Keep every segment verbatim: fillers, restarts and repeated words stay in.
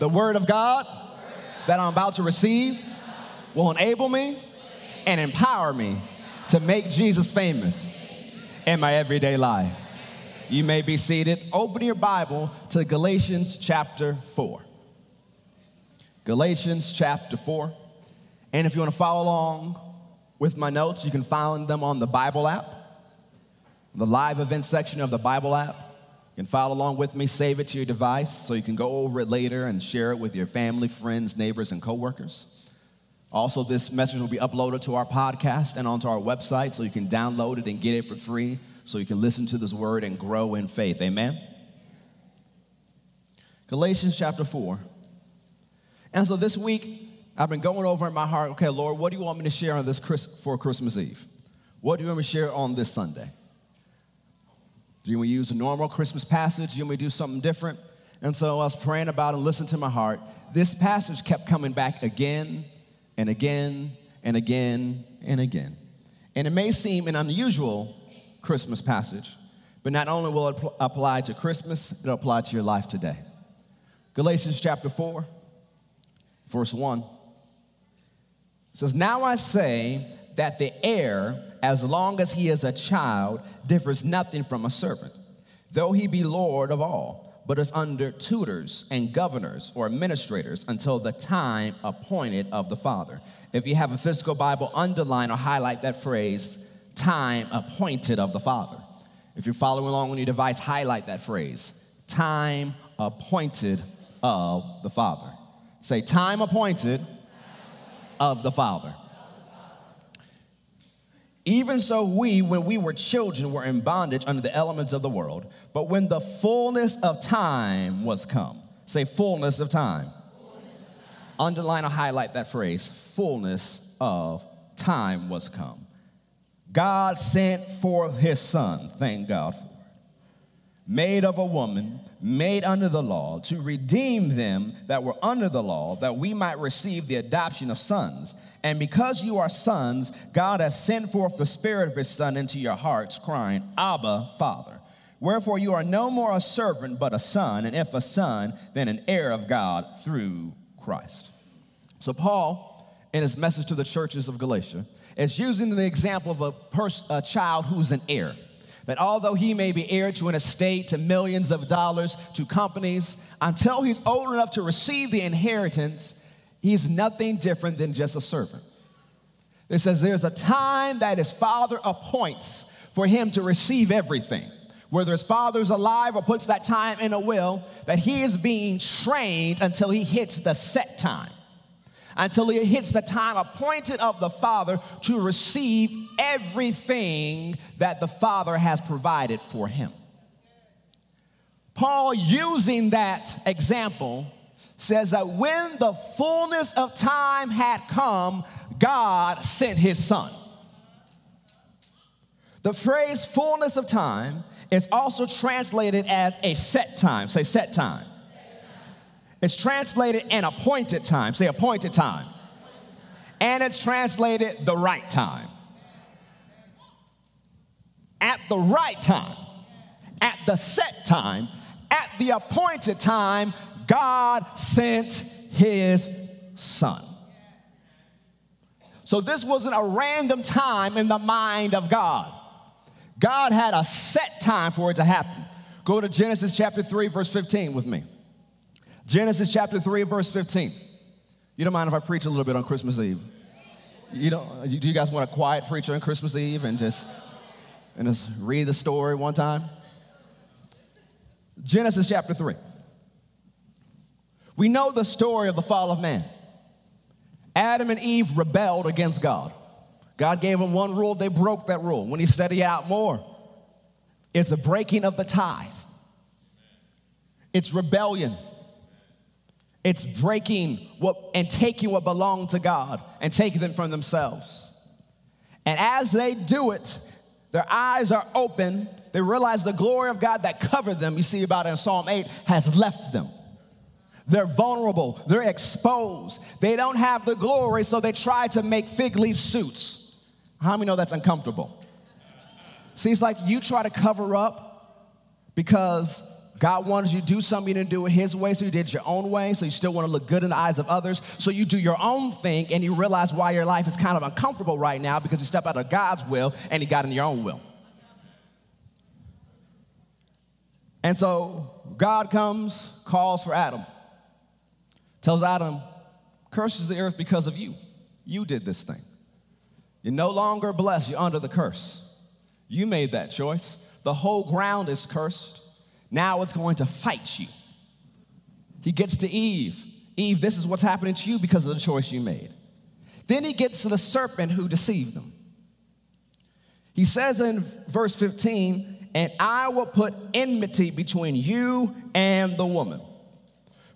The word of God that I'm about to receive will enable me and empower me to make Jesus famous in my everyday life. You may be seated. Open your Bible to Galatians chapter four. Galatians chapter four. And if you want to follow along with my notes, you can find them on the Bible app, the live event section of the Bible app. You can follow along with me, save it to your device so you can go over it later and share it with your family, friends, neighbors, and coworkers. Also, this message will be uploaded to our podcast and onto our website so you can download it and get it for free so you can listen to this word and grow in faith. Amen? Galatians chapter four. And so this week, I've been going over in my heart, okay, Lord, what do you want me to share on this Chris- for Christmas Eve? What do you want me to share on this Sunday? Do you want to use a normal Christmas passage? Do you want me to do something different? And so I was praying about and listening to my heart. This passage kept coming back again and again and again and again. And it may seem an unusual Christmas passage, but not only will it apply to Christmas, it'll apply to your life today. Galatians chapter four, verse one. Says, "Now I say that the heir, as long as he is a child, differs nothing from a servant, though he be Lord of all, but is under tutors and governors or administrators until the time appointed of the Father." If you have a physical Bible, underline or highlight that phrase, time appointed of the Father. If you're following along on your device, highlight that phrase, time appointed of the Father. Say, time appointed of the Father. "Even so we, when we were children, were in bondage under the elements of the world. But when the fullness of time was come," say fullness of time. Fullness of time. Underline or highlight that phrase, fullness of time was come. "God sent forth his son," thank God for it, "made of a woman, made under the law, to redeem them that were under the law, that we might receive the adoption of sons. And because you are sons, God has sent forth the Spirit of his Son into your hearts, crying, 'Abba, Father.' Wherefore you are no more a servant, but a son, and if a son, then an heir of God through Christ." So Paul, in his message to the churches of Galatia, is using the example of a, pers- a child who's an heir. That although he may be heir to an estate, to millions of dollars, to companies, until he's old enough to receive the inheritance, he's nothing different than just a servant. It says there's a time that his father appoints for him to receive everything. Whether his father's alive or puts that time in a will, that he is being trained until he hits the set time. Until he hits the time appointed of the Father to receive everything that the Father has provided for him. Paul, using that example, says that when the fullness of time had come, God sent his Son. The phrase fullness of time is also translated as a set time. Say set time. It's translated an appointed time. Say appointed time. And it's translated the right time. At the right time, at the set time, at the appointed time, God sent his Son. So this wasn't a random time in the mind of God. God had a set time for it to happen. Go to Genesis chapter three, verse fifteen with me. Genesis chapter three, verse fifteen. You don't mind if I preach a little bit on Christmas Eve? You don't? Do you guys want a quiet preacher on Christmas Eve and just and just read the story one time? Genesis chapter three. We know the story of the fall of man. Adam and Eve rebelled against God. God gave them one rule. They broke that rule. When he studied out more, it's a breaking of the tithe. It's rebellion. It's breaking what and taking what belonged to God and taking them from themselves. And as they do it, their eyes are open. They realize the glory of God that covered them, you see about it in Psalm eight, has left them. They're vulnerable. They're exposed. They don't have the glory, so they try to make fig leaf suits. How many know that's uncomfortable? See, it's like you try to cover up because God wanted you to do something, you didn't do it his way, so you did your own way, so you still want to look good in the eyes of others. So you do your own thing, and you realize why your life is kind of uncomfortable right now because you stepped out of God's will, and you got in your own will. And so God comes, calls for Adam, tells Adam, curses the earth because of you. You did this thing. You're no longer blessed. You're under the curse. You made that choice. The whole ground is cursed. Now it's going to fight you. He gets to Eve. Eve, this is what's happening to you because of the choice you made. Then he gets to the serpent who deceived them. He says in verse fifteen, and I will put enmity between you and the woman,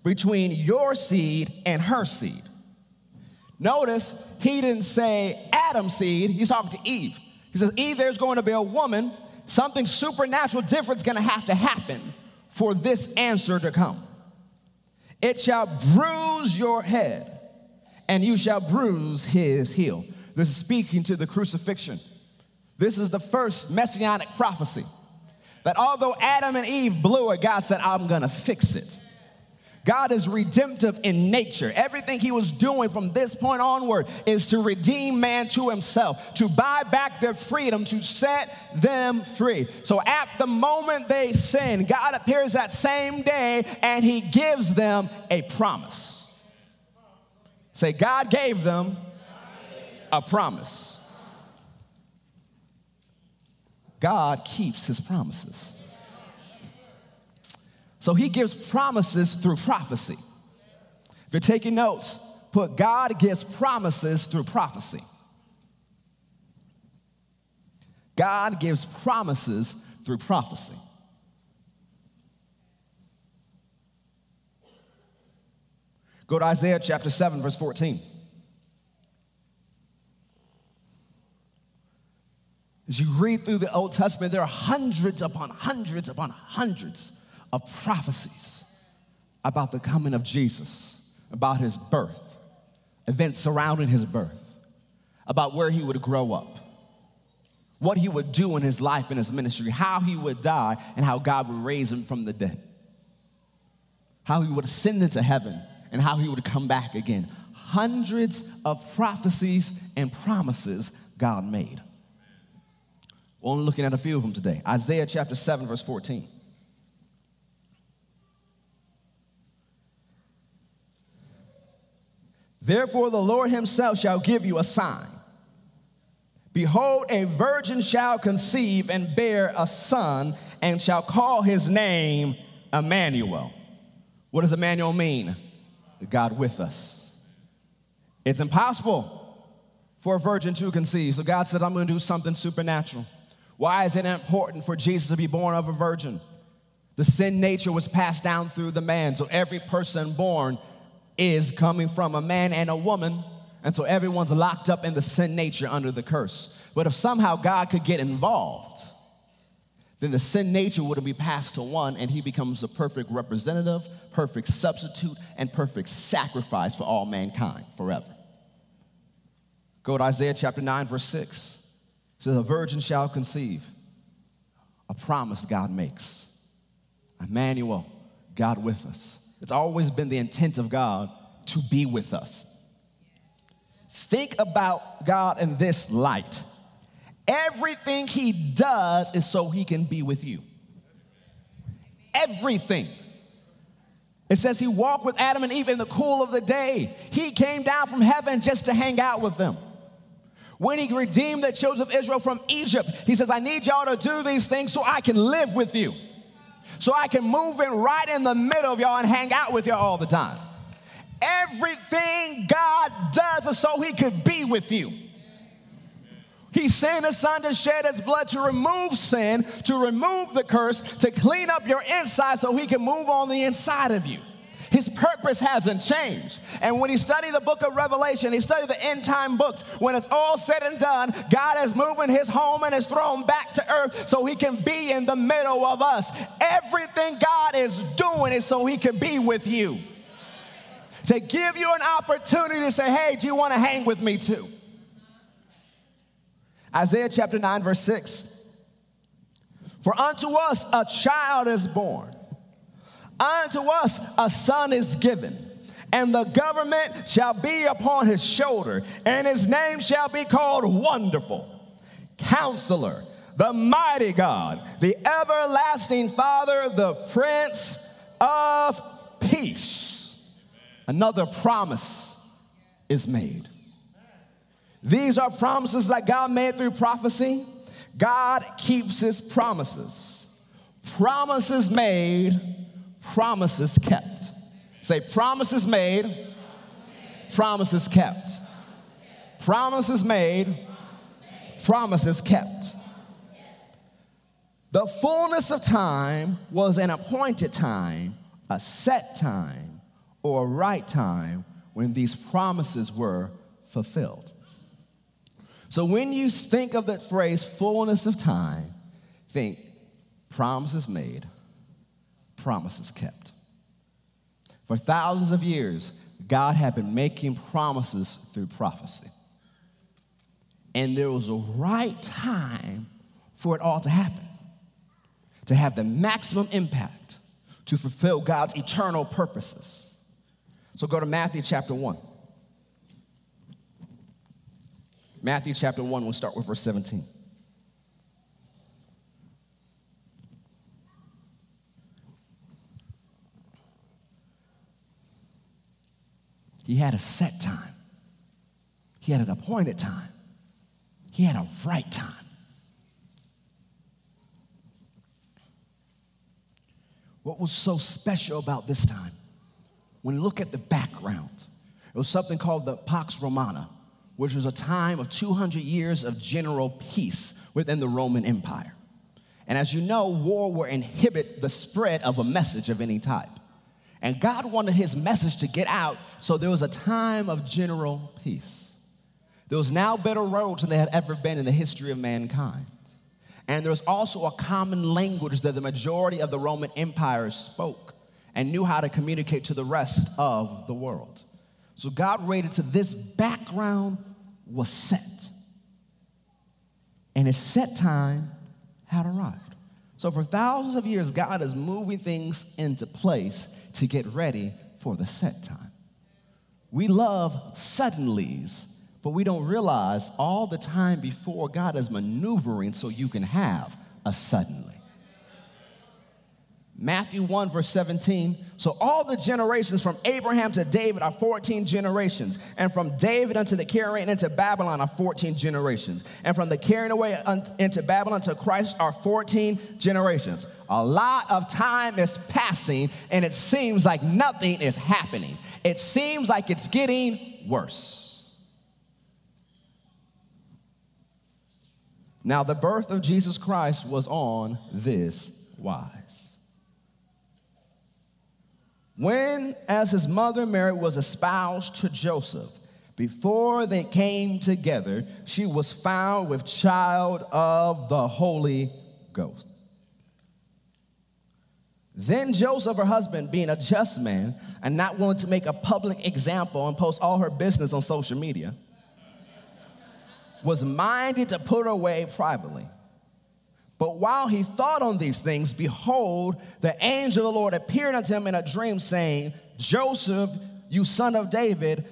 between your seed and her seed. Notice he didn't say Adam's seed. He's talking to Eve. He says, Eve, there's going to be a woman. Something supernatural different is going to have to happen for this answer to come. It shall bruise your head, and you shall bruise his heel. This is speaking to the crucifixion. This is the first messianic prophecy that although Adam and Eve blew it, God said, I'm going to fix it. God is redemptive in nature. Everything he was doing from this point onward is to redeem man to himself, to buy back their freedom, to set them free. So at the moment they sin, God appears that same day and he gives them a promise. Say, God gave them a promise. God keeps his promises. So he gives promises through prophecy. If you're taking notes, put God gives promises through prophecy. God gives promises through prophecy. Go to Isaiah chapter seven, verse fourteen. As you read through the Old Testament, there are hundreds upon hundreds upon hundreds of prophecies about the coming of Jesus, about his birth, events surrounding his birth, about where he would grow up, what he would do in his life and his ministry, how he would die, and how God would raise him from the dead, how he would ascend into heaven, and how he would come back again. Hundreds of prophecies and promises God made. We're only looking at a few of them today. Isaiah chapter seven, verse fourteen. Therefore, the Lord himself shall give you a sign. Behold, a virgin shall conceive and bear a son and shall call his name Emmanuel. What does Emmanuel mean? God with us. It's impossible for a virgin to conceive. So God said, I'm going to do something supernatural. Why is it important for Jesus to be born of a virgin? The sin nature was passed down through the man, so every person born is coming from a man and a woman, and so everyone's locked up in the sin nature under the curse. But if somehow God could get involved, then the sin nature would be passed to one, and he becomes the perfect representative, perfect substitute, and perfect sacrifice for all mankind forever. Go to Isaiah chapter nine, verse six. It says, a virgin shall conceive. A promise God makes. Emmanuel, God with us. It's always been the intent of God to be with us. Think about God in this light. Everything he does is so he can be with you. Everything. It says he walked with Adam and Eve in the cool of the day. He came down from heaven just to hang out with them. When he redeemed the children of Israel from Egypt, he says, I need y'all to do these things so I can live with you. So I can move in right in the middle of y'all and hang out with y'all all the time. Everything God does is so he could be with you. He sent his son to shed his blood to remove sin, to remove the curse, to clean up your inside so he can move on the inside of you. His purpose hasn't changed. And when he studied the book of Revelation, he studied the end time books. When it's all said and done, God is moving his home and his throne back to earth so he can be in the middle of us. Everything God is doing is so he can be with you. To give you an opportunity to say, hey, do you want to hang with me too? Isaiah chapter nine, verse six. For unto us a child is born. Unto us a son is given, and the government shall be upon his shoulder, and his name shall be called Wonderful, Counselor, the Mighty God, the Everlasting Father, the Prince of Peace. Another promise is made. These are promises that God made through prophecy. God keeps his promises. Promises made, promises kept. Say, promises made, promises kept. Promises made, promises kept. The fullness of time was an appointed time, a set time, or a right time when these promises were fulfilled. So when you think of that phrase, fullness of time, think promises made, promises kept. For thousands of years, God had been making promises through prophecy. And there was a right time for it all to happen, to have the maximum impact, to fulfill God's eternal purposes. So go to Matthew chapter one. Matthew chapter one, we'll start with verse seventeen. He had a set time. He had an appointed time. He had a right time. What was so special about this time? When you look at the background, it was something called the Pax Romana, which was a time of two hundred years of general peace within the Roman Empire. And as you know, war will inhibit the spread of a message of any type. And God wanted his message to get out, so there was a time of general peace. There was now better roads than there had ever been in the history of mankind. And there was also a common language that the majority of the Roman Empire spoke and knew how to communicate to the rest of the world. So God related to this background was set. And his set time had arrived. So for thousands of years, God is moving things into place to get ready for the set time. We love suddenlies, but we don't realize all the time before God is maneuvering so you can have a suddenly. Matthew one, verse seventeen, so all the generations from Abraham to David are fourteen generations, and from David unto the carrying into Babylon are fourteen generations, and from the carrying away into Babylon to Christ are fourteen generations. A lot of time is passing, and it seems like nothing is happening. It seems like it's getting worse. Now, the birth of Jesus Christ was on this wise. When, as his mother Mary was espoused to Joseph, before they came together, she was found with child of the Holy Ghost. Then Joseph, her husband, being a just man and not willing to make a public example and post all her business on social media, was minded to put her away privately. But while he thought on these things, behold, the angel of the Lord appeared unto him in a dream, saying, Joseph, you son of David,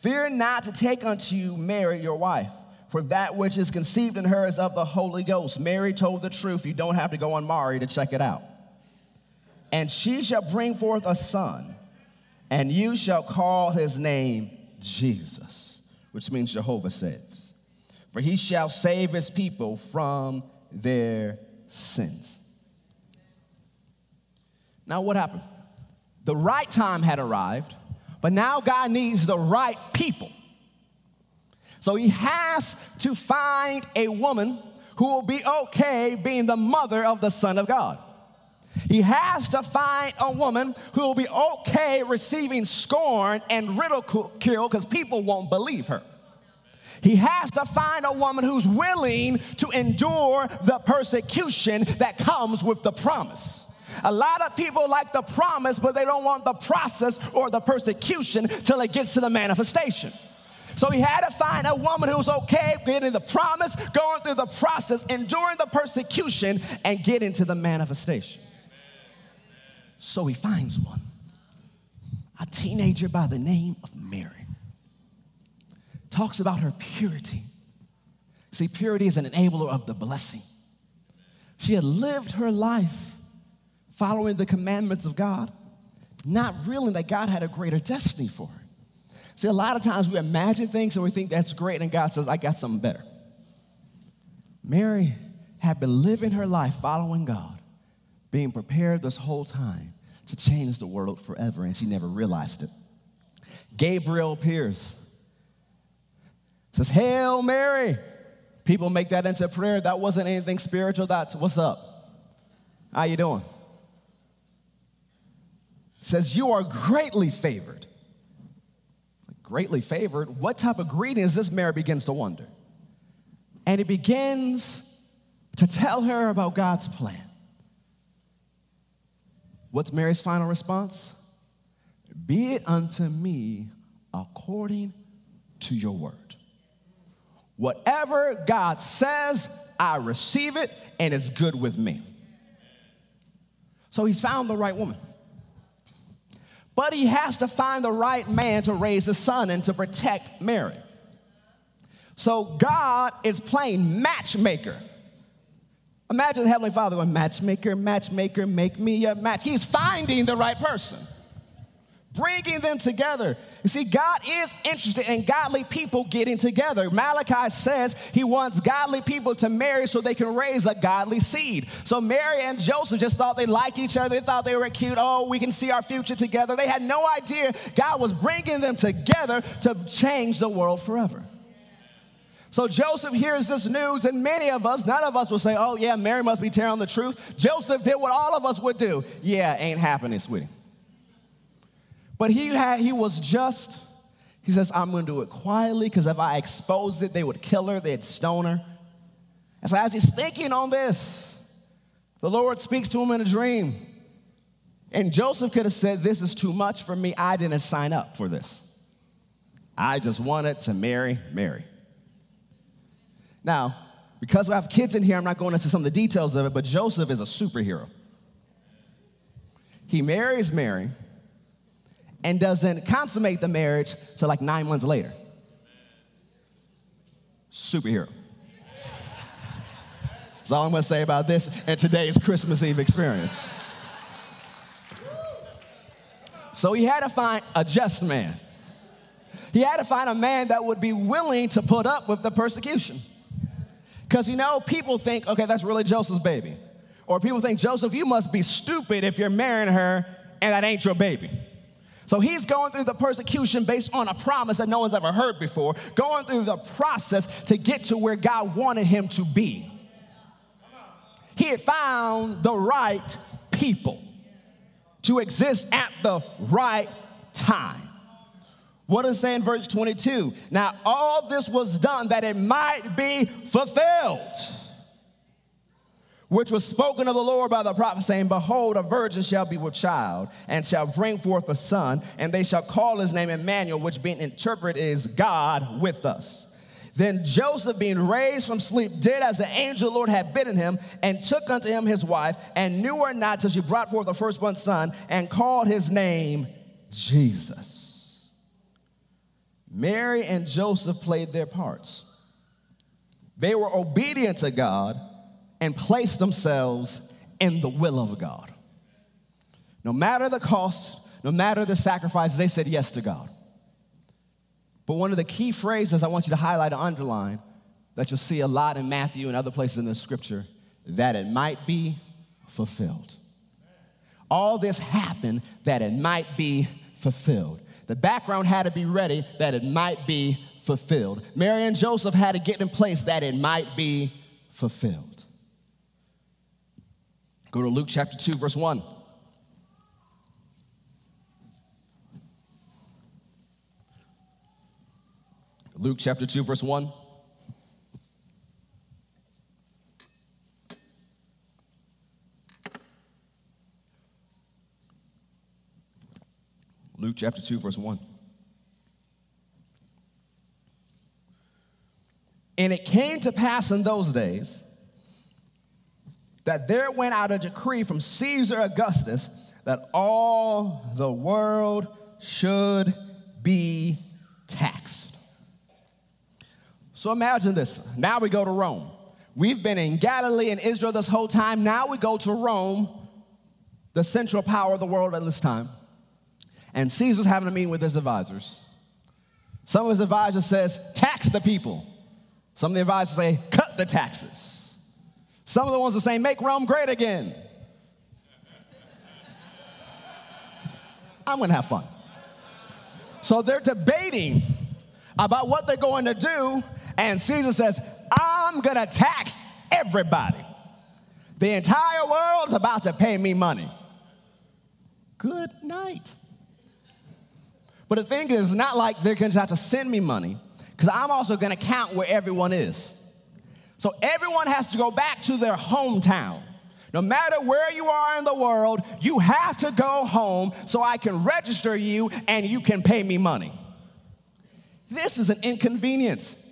fear not to take unto you Mary, your wife, for that which is conceived in her is of the Holy Ghost. Mary told the truth. You don't have to go on Mari to check it out. And she shall bring forth a son, and you shall call his name Jesus, which means Jehovah saves, for he shall save his people from their sins. Now what happened? The right time had arrived, but now God needs the right people. So he has to find a woman who will be okay being the mother of the Son of God. He has to find a woman who will be okay receiving scorn and ridicule because people won't believe her. He has to find a woman who's willing to endure the persecution that comes with the promise. A lot of people like the promise, but they don't want the process or the persecution till it gets to the manifestation. So he had to find a woman who's okay getting the promise, going through the process, enduring the persecution, and getting to the manifestation. So he finds one, a teenager by the name of Mary. Talks about her purity. See, purity is an enabler of the blessing. She had lived her life following the commandments of God, not realizing that God had a greater destiny for her. See, a lot of times we imagine things and we think that's great, and God says, I got something better. Mary had been living her life following God, being prepared this whole time to change the world forever, and she never realized it. Gabriel appears, says, Hail Mary. People make that into prayer. That wasn't anything spiritual. That's, what's up? How you doing? Says, you are greatly favored. Greatly favored, what type of greeting is this? Mary begins to wonder. And he begins to tell her about God's plan. What's Mary's final response? Be it unto me according to your word. Whatever God says, I receive it, and it's good with me. So he's found the right woman. But he has to find the right man to raise his son and to protect Mary. So God is playing matchmaker. Imagine the Heavenly Father going, matchmaker, matchmaker, make me a match. He's finding the right person, bringing them together. You see, God is interested in godly people getting together. Malachi says he wants godly people to marry so they can raise a godly seed. So Mary and Joseph just thought they liked each other. They thought they were cute. Oh, we can see our future together. They had no idea God was bringing them together to change the world forever. So Joseph hears this news, and many of us, none of us will say, oh, yeah, Mary must be telling the truth. Joseph did what all of us would do. Yeah, ain't happening, sweetie. But he had, he was just, he says, I'm going to do it quietly because if I exposed it, they would kill her, they'd stone her. And so as he's thinking on this, the Lord speaks to him in a dream. And Joseph could have said, this is too much for me. I didn't sign up for this. I just wanted to marry Mary. Now, because we have kids in here, I'm not going into some of the details of it, but Joseph is a superhero. He marries Mary and doesn't consummate the marriage till like nine months later. Superhero. That's all I'm going to say about this and today's Christmas Eve experience. So he had to find a just man. He had to find a man that would be willing to put up with the persecution. Because, you know, people think, okay, that's really Joseph's baby. Or people think, Joseph, you must be stupid if you're marrying her and that ain't your baby. So he's going through the persecution based on a promise that no one's ever heard before, going through the process to get to where God wanted him to be. He had found the right people to exist at the right time. What does it say in verse twenty-two? Now, all this was done that it might be fulfilled, which was spoken of the Lord by the prophet, saying, behold, a virgin shall be with child, and shall bring forth a son, and they shall call his name Emmanuel, which being interpreted is God with us. Then Joseph, being raised from sleep, did as the angel of the Lord had bidden him, and took unto him his wife, and knew her not till she brought forth the firstborn son, and called his name Jesus. Mary and Joseph played their parts. They were obedient to God, and place themselves in the will of God. No matter the cost, no matter the sacrifices, they said yes to God. But one of the key phrases I want you to highlight and underline that you'll see a lot in Matthew and other places in the scripture, that it might be fulfilled. All this happened that it might be fulfilled. The background had to be ready that it might be fulfilled. Mary and Joseph had to get in place that it might be fulfilled. Go to Luke chapter two, verse one. Luke chapter two, verse one. Luke chapter two, verse one. And it came to pass in those days that there went out a decree from Caesar Augustus that all the world should be taxed. So imagine this. Now we go to Rome. We've been in Galilee and Israel this whole time. Now we go to Rome, the central power of the world at this time. And Caesar's having a meeting with his advisors. Some of his advisors says, tax the people. Some of the advisors say, cut the taxes. Some of the ones that say, make Rome great again. I'm going to have fun. So they're debating about what they're going to do, and Caesar says, I'm going to tax everybody. The entire world's about to pay me money. Good night. But the thing is, it's not like they're going to have to send me money, because I'm also going to count where everyone is. So everyone has to go back to their hometown. No matter where you are in the world, you have to go home so I can register you and you can pay me money. This is an inconvenience.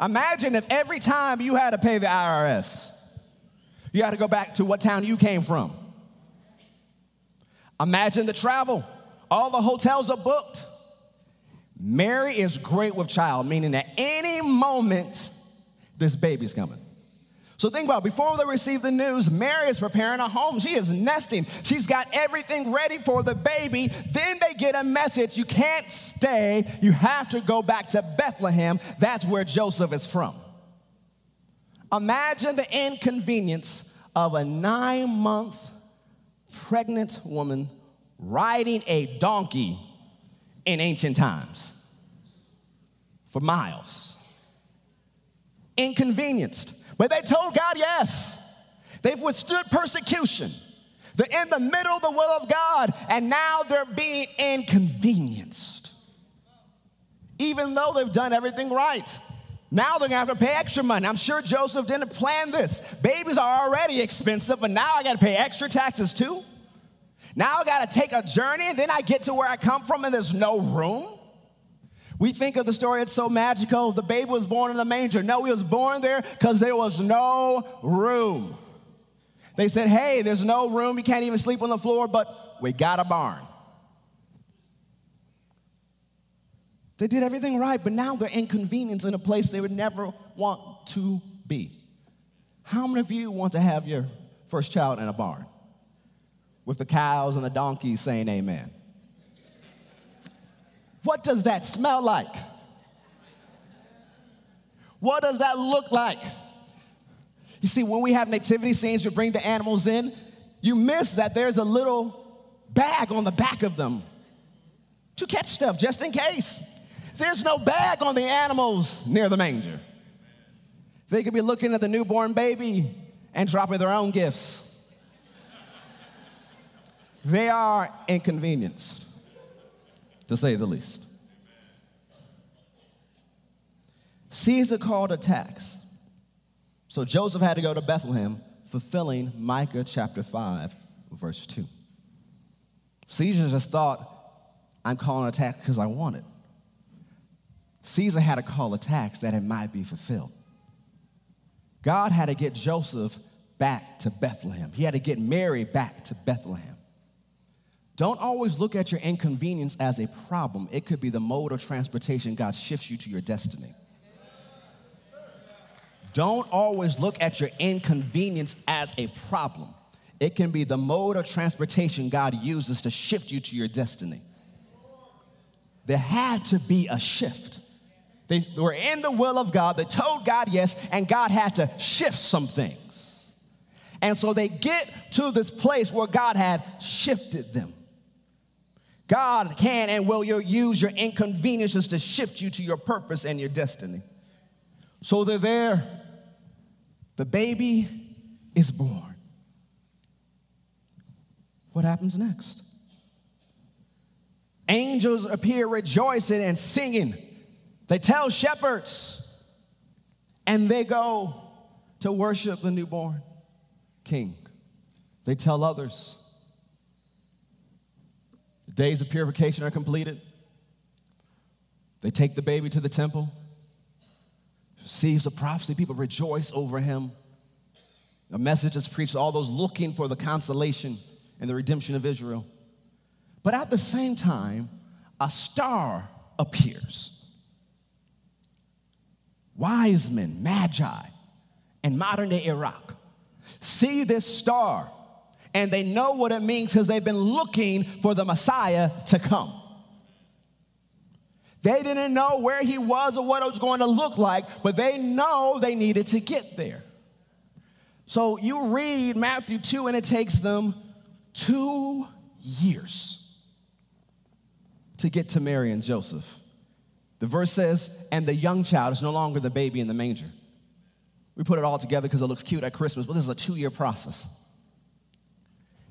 Imagine if every time you had to pay the I R S, you had to go back to what town you came from. Imagine the travel. All the hotels are booked. Mary is great with child, meaning that any moment, this baby's coming. So think about it. Before they receive the news, Mary is preparing a home. She is nesting. She's got everything ready for the baby. Then they get a message. You can't stay. You have to go back to Bethlehem. That's where Joseph is from. Imagine the inconvenience of a nine-month pregnant woman riding a donkey in ancient times for miles. Inconvenienced. But they told God yes. They've withstood persecution. They're in the middle of the will of God, and now they're being inconvenienced. Even though they've done everything right. Now they're going to have to pay extra money. I'm sure Joseph didn't plan this. Babies are already expensive, but now I got to pay extra taxes too. Now I got to take a journey, and then I get to where I come from, and there's no room. We think of the story, it's so magical. The baby was born in the manger. No, he was born there because there was no room. They said, hey, there's no room. You can't even sleep on the floor, but we got a barn. They did everything right, but now they're inconvenienced in a place they would never want to be. How many of you want to have your first child in a barn with the cows and the donkeys saying amen? What does that smell like? What does that look like? You see, when we have nativity scenes, we bring the animals in. You miss that there's a little bag on the back of them to catch stuff just in case. There's no bag on the animals near the manger. They could be looking at the newborn baby and dropping their own gifts. They are inconvenienced, to say the least. Caesar called a tax. So Joseph had to go to Bethlehem, fulfilling Micah chapter five, verse two. Caesar just thought, I'm calling a tax because I want it. Caesar had to call a tax that it might be fulfilled. God had to get Joseph back to Bethlehem. He had to get Mary back to Bethlehem. Don't always look at your inconvenience as a problem. It could be the mode of transportation God shifts you to your destiny. Don't always look at your inconvenience as a problem. It can be the mode of transportation God uses to shift you to your destiny. There had to be a shift. They were in the will of God. They told God yes, and God had to shift some things. And so they get to this place where God had shifted them. God can and will use your inconveniences to shift you to your purpose and your destiny. So they're there. The baby is born. What happens next? Angels appear rejoicing and singing. They tell shepherds, and they go to worship the newborn king. They tell others. The days of purification are completed. They take the baby to the temple, receives a prophecy. People rejoice over him. A message is preached to all those looking for the consolation and the redemption of Israel. But at the same time, a star appears. Wise men, magi, in modern-day Iraq see this star, and they know what it means because they've been looking for the Messiah to come. They didn't know where he was or what it was going to look like, but they know they needed to get there. So you read Matthew two, and it takes them two years to get to Mary and Joseph. The verse says, and the young child is no longer the baby in the manger. We put it all together because it looks cute at Christmas, but this is a two-year process.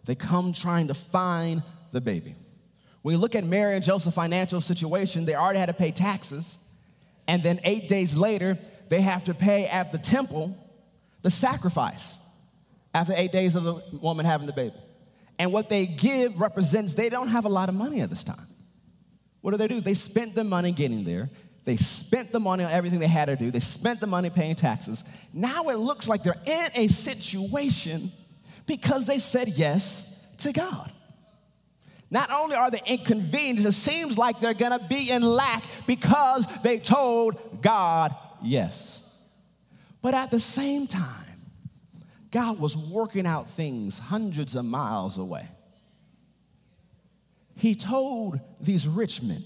They come trying to find the baby. When you look at Mary and Joseph's financial situation, they already had to pay taxes, and then eight days later, they have to pay at the temple the sacrifice after eight days of the woman having the baby. And what they give represents they don't have a lot of money at this time. What do they do? They spent the money getting there. They spent the money on everything they had to do. They spent the money paying taxes. Now it looks like they're in a situation because they said yes to God. Not only are they inconvenienced, it seems like they're going to be in lack because they told God yes. But at the same time, God was working out things hundreds of miles away. He told these rich men,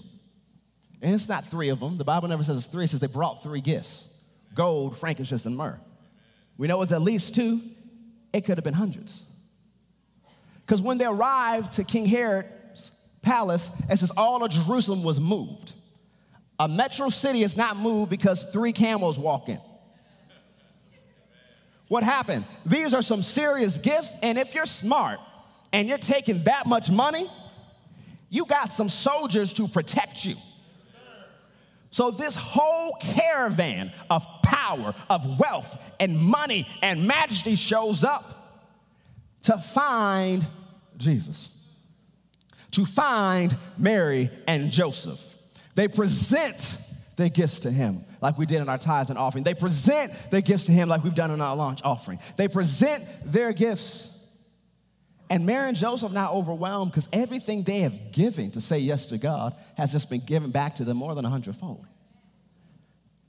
and it's not three of them. The Bible never says it's three. It says they brought three gifts, gold, frankincense, and myrrh. We know it's at least two. It could have been hundreds. Because when they arrived to King Herod's palace, it says all of Jerusalem was moved. A metro city is not moved because three camels walk in. What happened? These are some serious gifts, and if you're smart and you're taking that much money, you got some soldiers to protect you. So this whole caravan of power, of wealth, and money, and majesty shows up to find Jesus, to find Mary and Joseph. They present their gifts to him like we did in our tithes and offering. They present their gifts to him like we've done in our launch offering. They present their gifts. And Mary and Joseph are now overwhelmed because everything they have given to say yes to God has just been given back to them more than a hundredfold.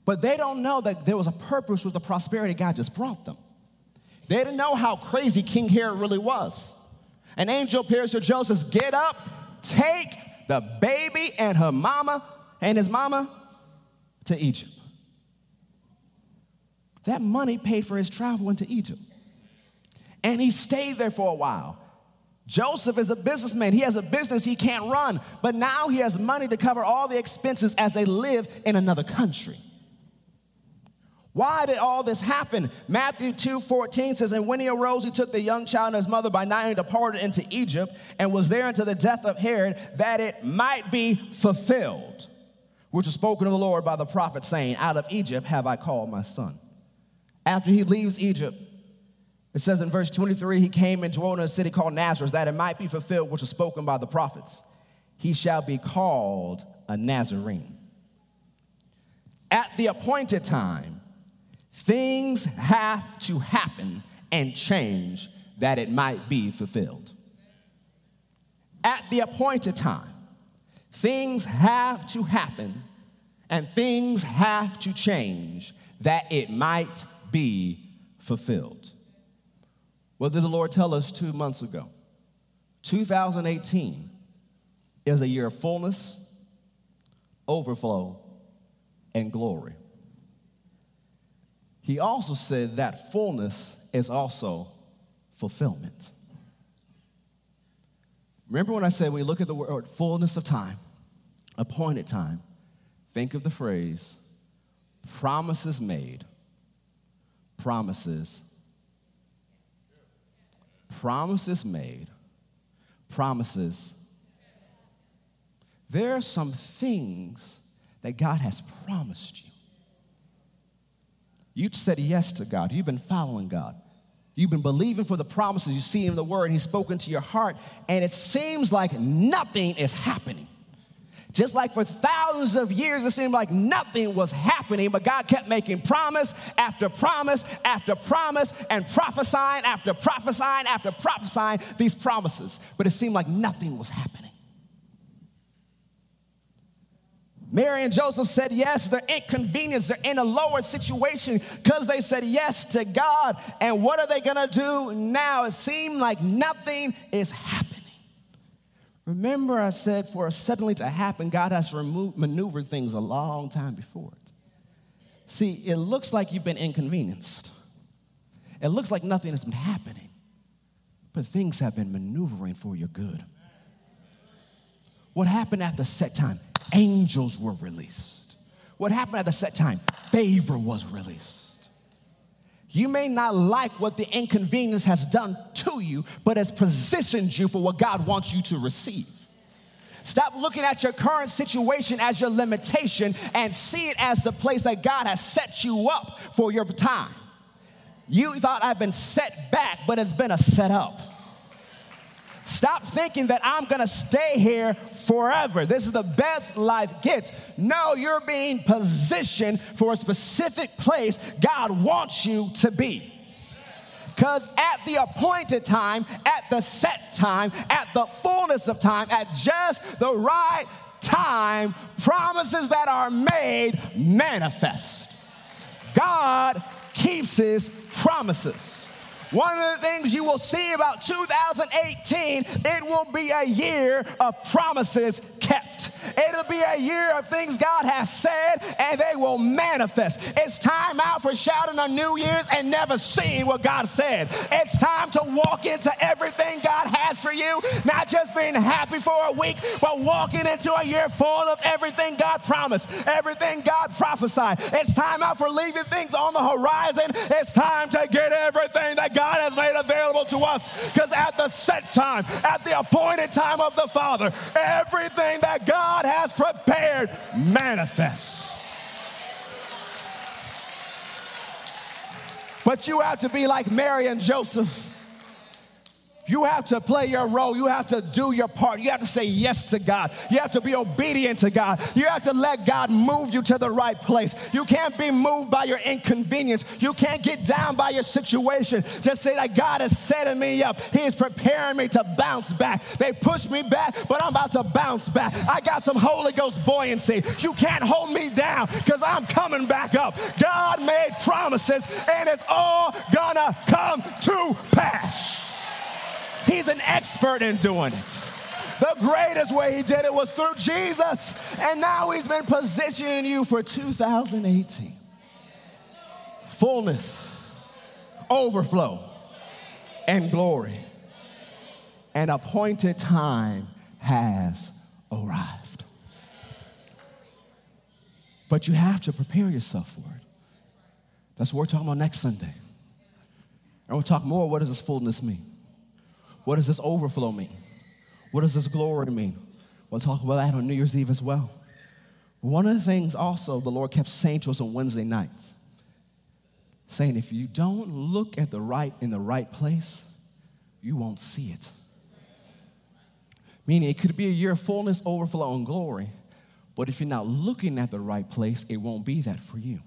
But they don't know that there was a purpose with the prosperity God just brought them. They didn't know how crazy King Herod really was. An angel appears to Joseph, says, get up, take the baby and her mama and his mama to Egypt. That money paid for his travel into Egypt. And he stayed there for a while. Joseph is a businessman. He has a business he can't run, but now he has money to cover all the expenses as they live in another country. Why did all this happen? Matthew two fourteen says, and when he arose, he took the young child and his mother by night and departed into Egypt and was there until the death of Herod, that it might be fulfilled, which was spoken of the Lord by the prophet, saying, out of Egypt have I called my son. After he leaves Egypt, it says in verse twenty-three, he came and dwelt in a city called Nazareth, that it might be fulfilled which was spoken by the prophets. He shall be called a Nazarene. At the appointed time, things have to happen and change that it might be fulfilled. At the appointed time, things have to happen and things have to change that it might be fulfilled. What did the Lord tell us two months ago? two thousand eighteen is a year of fullness, overflow, and glory. He also said that fullness is also fulfillment. Remember when I said when you look at the word fullness of time, appointed time, think of the phrase promises made, promises. Promises made. Promises. There are some things that God has promised you. You said yes to God. You've been following God. You've been believing for the promises. You see in the Word. He's spoken to your heart. And it seems like nothing is happening. Just like for thousands of years, it seemed like nothing was happening. But God kept making promise after promise after promise and prophesying after prophesying after prophesying these promises. But it seemed like nothing was happening. Mary and Joseph said yes. They're inconvenienced. They're in a lower situation because they said yes to God. And what are they going to do now? It seemed like nothing is happening. Remember, I said for suddenly to happen, God has removed, maneuvered things a long time before it. See, it looks like you've been inconvenienced. It looks like nothing has been happening. But things have been maneuvering for your good. What happened at the set time? Angels were released. What happened at the set time? Favor was released. You may not like what the inconvenience has done to you, but it's positioned you for what God wants you to receive. Stop looking at your current situation as your limitation and see it as the place that God has set you up for your time. You thought I've been set back, but it's been a set up. Stop thinking that I'm going to stay here forever. This is the best life gets. No, you're being positioned for a specific place God wants you to be. Because at the appointed time, at the set time, at the fullness of time, at just the right time, promises that are made manifest. God keeps his promises. One of the things you will see about two thousand eighteen, it will be a year of promises kept. It'll be a year of things God has said, and they will manifest. It's time out for shouting on New Year's and never seeing what God said. It's time to walk into everything God has for you, not just being happy for a week, but walking into a year full of everything God promised, everything God prophesied. It's time out for leaving things on the horizon. It's time to get everything that God has made available to us, because at the set time, at the appointed time of the Father, everything that God God has prepared manifests. But you have to be like Mary and Joseph. You have to play your role. You have to do your part. You have to say yes to God. You have to be obedient to God. You have to let God move you to the right place. You can't be moved by your inconvenience. You can't get down by your situation. Just say that God is setting me up. He is preparing me to bounce back. They pushed me back, but I'm about to bounce back. I got some Holy Ghost buoyancy. You can't hold me down because I'm coming back up. God made promises, and it's all gonna come to pass. He's an expert in doing it. The greatest way he did it was through Jesus. And now he's been positioning you for two thousand eighteen. Fullness, overflow, and glory. An appointed time has arrived. But you have to prepare yourself for it. That's what we're talking about next Sunday. And we'll talk more, what does this fullness mean? What does this overflow mean? What does this glory mean? We'll talk about that on New Year's Eve as well. One of the things also the Lord kept saying to us on Wednesday nights, saying if you don't look at the right in the right place, you won't see it. Meaning it could be a year of fullness, overflow, and glory, but if you're not looking at the right place, it won't be that for you.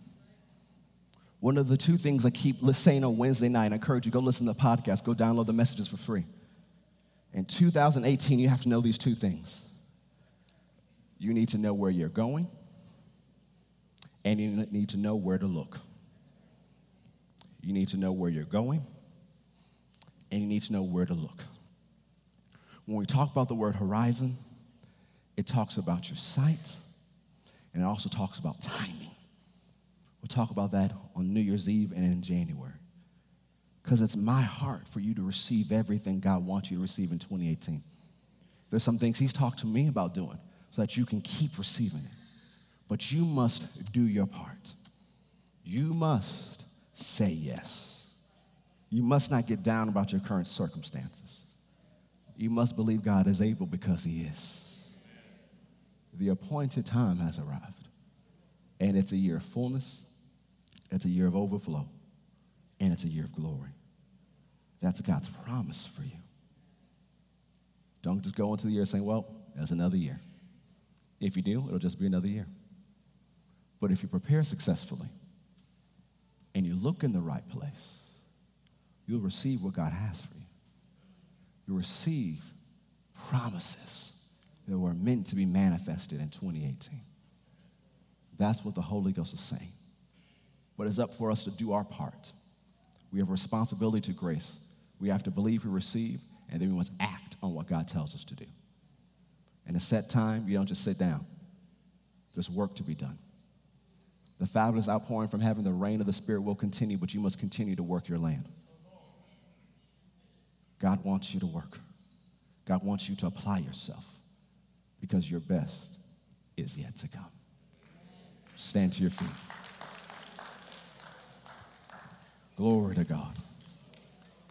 One of the two things I keep saying on Wednesday night, I encourage you, go listen to the podcast, go download the messages for free. In two thousand eighteen, you have to know these two things. You need to know where you're going, and you need to know where to look. You need to know where you're going, and you need to know where to look. When we talk about the word horizon, it talks about your sight, and it also talks about timing. We'll talk about that on New Year's Eve and in January. Because it's my heart for you to receive everything God wants you to receive in twenty eighteen. There's some things he's talked to me about doing so that you can keep receiving it. But you must do your part. You must say yes. You must not get down about your current circumstances. You must believe God is able because he is. The appointed time has arrived, and it's a year of fullness, it's a year of overflow, and it's a year of glory. That's God's promise for you. Don't just go into the year saying, well, there's another year. If you do, it'll just be another year. But if you prepare successfully and you look in the right place, you'll receive what God has for you. You'll receive promises that were meant to be manifested in twenty eighteen. That's what the Holy Ghost is saying. But it's up for us to do our part. We have a responsibility to grace. We have to believe we receive, and then we must act on what God tells us to do. In a set time, you don't just sit down. There's work to be done. The fabulous outpouring from heaven, the rain of the Spirit will continue, but you must continue to work your land. God wants you to work. God wants you to apply yourself because your best is yet to come. Stand to your feet. Glory to God.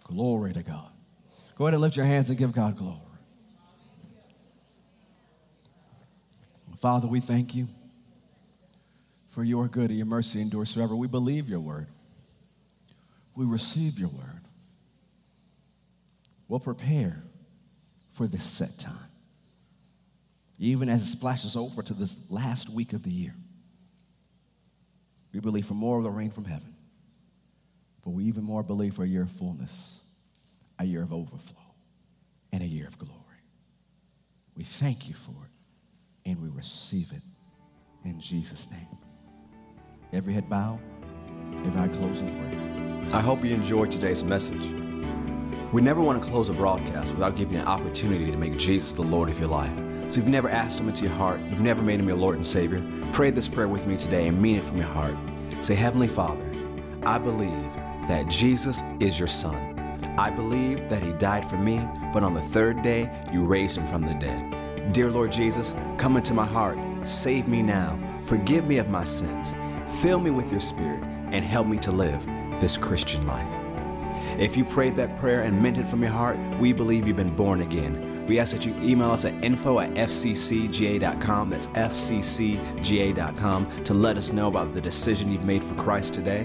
Glory to God. Go ahead and lift your hands and give God glory. Father, we thank you for your good and your mercy endures forever. We believe your word. We receive your word. We'll prepare for this set time, even as it splashes over to this last week of the year. We believe for more of the rain from heaven, but we even more believe for a year of fullness, a year of overflow, and a year of glory. We thank you for it. And we receive it in Jesus' name. Every head bow, every eye closed in prayer. I hope you enjoyed today's message. We never want to close a broadcast without giving you an opportunity to make Jesus the Lord of your life. So if you've never asked him into your heart, you've never made him your Lord and Savior, pray this prayer with me today and mean it from your heart. Say, Heavenly Father, I believe that Jesus is your son. I believe that he died for me, but on the third day, you raised him from the dead. Dear Lord Jesus, come into my heart, save me now, forgive me of my sins, fill me with your Spirit, and help me to live this Christian life. If you prayed that prayer and meant it from your heart, we believe you've been born again. We ask that you email us at info at f c c g a dot com, that's f c c g a dot com, to let us know about the decision you've made for Christ today.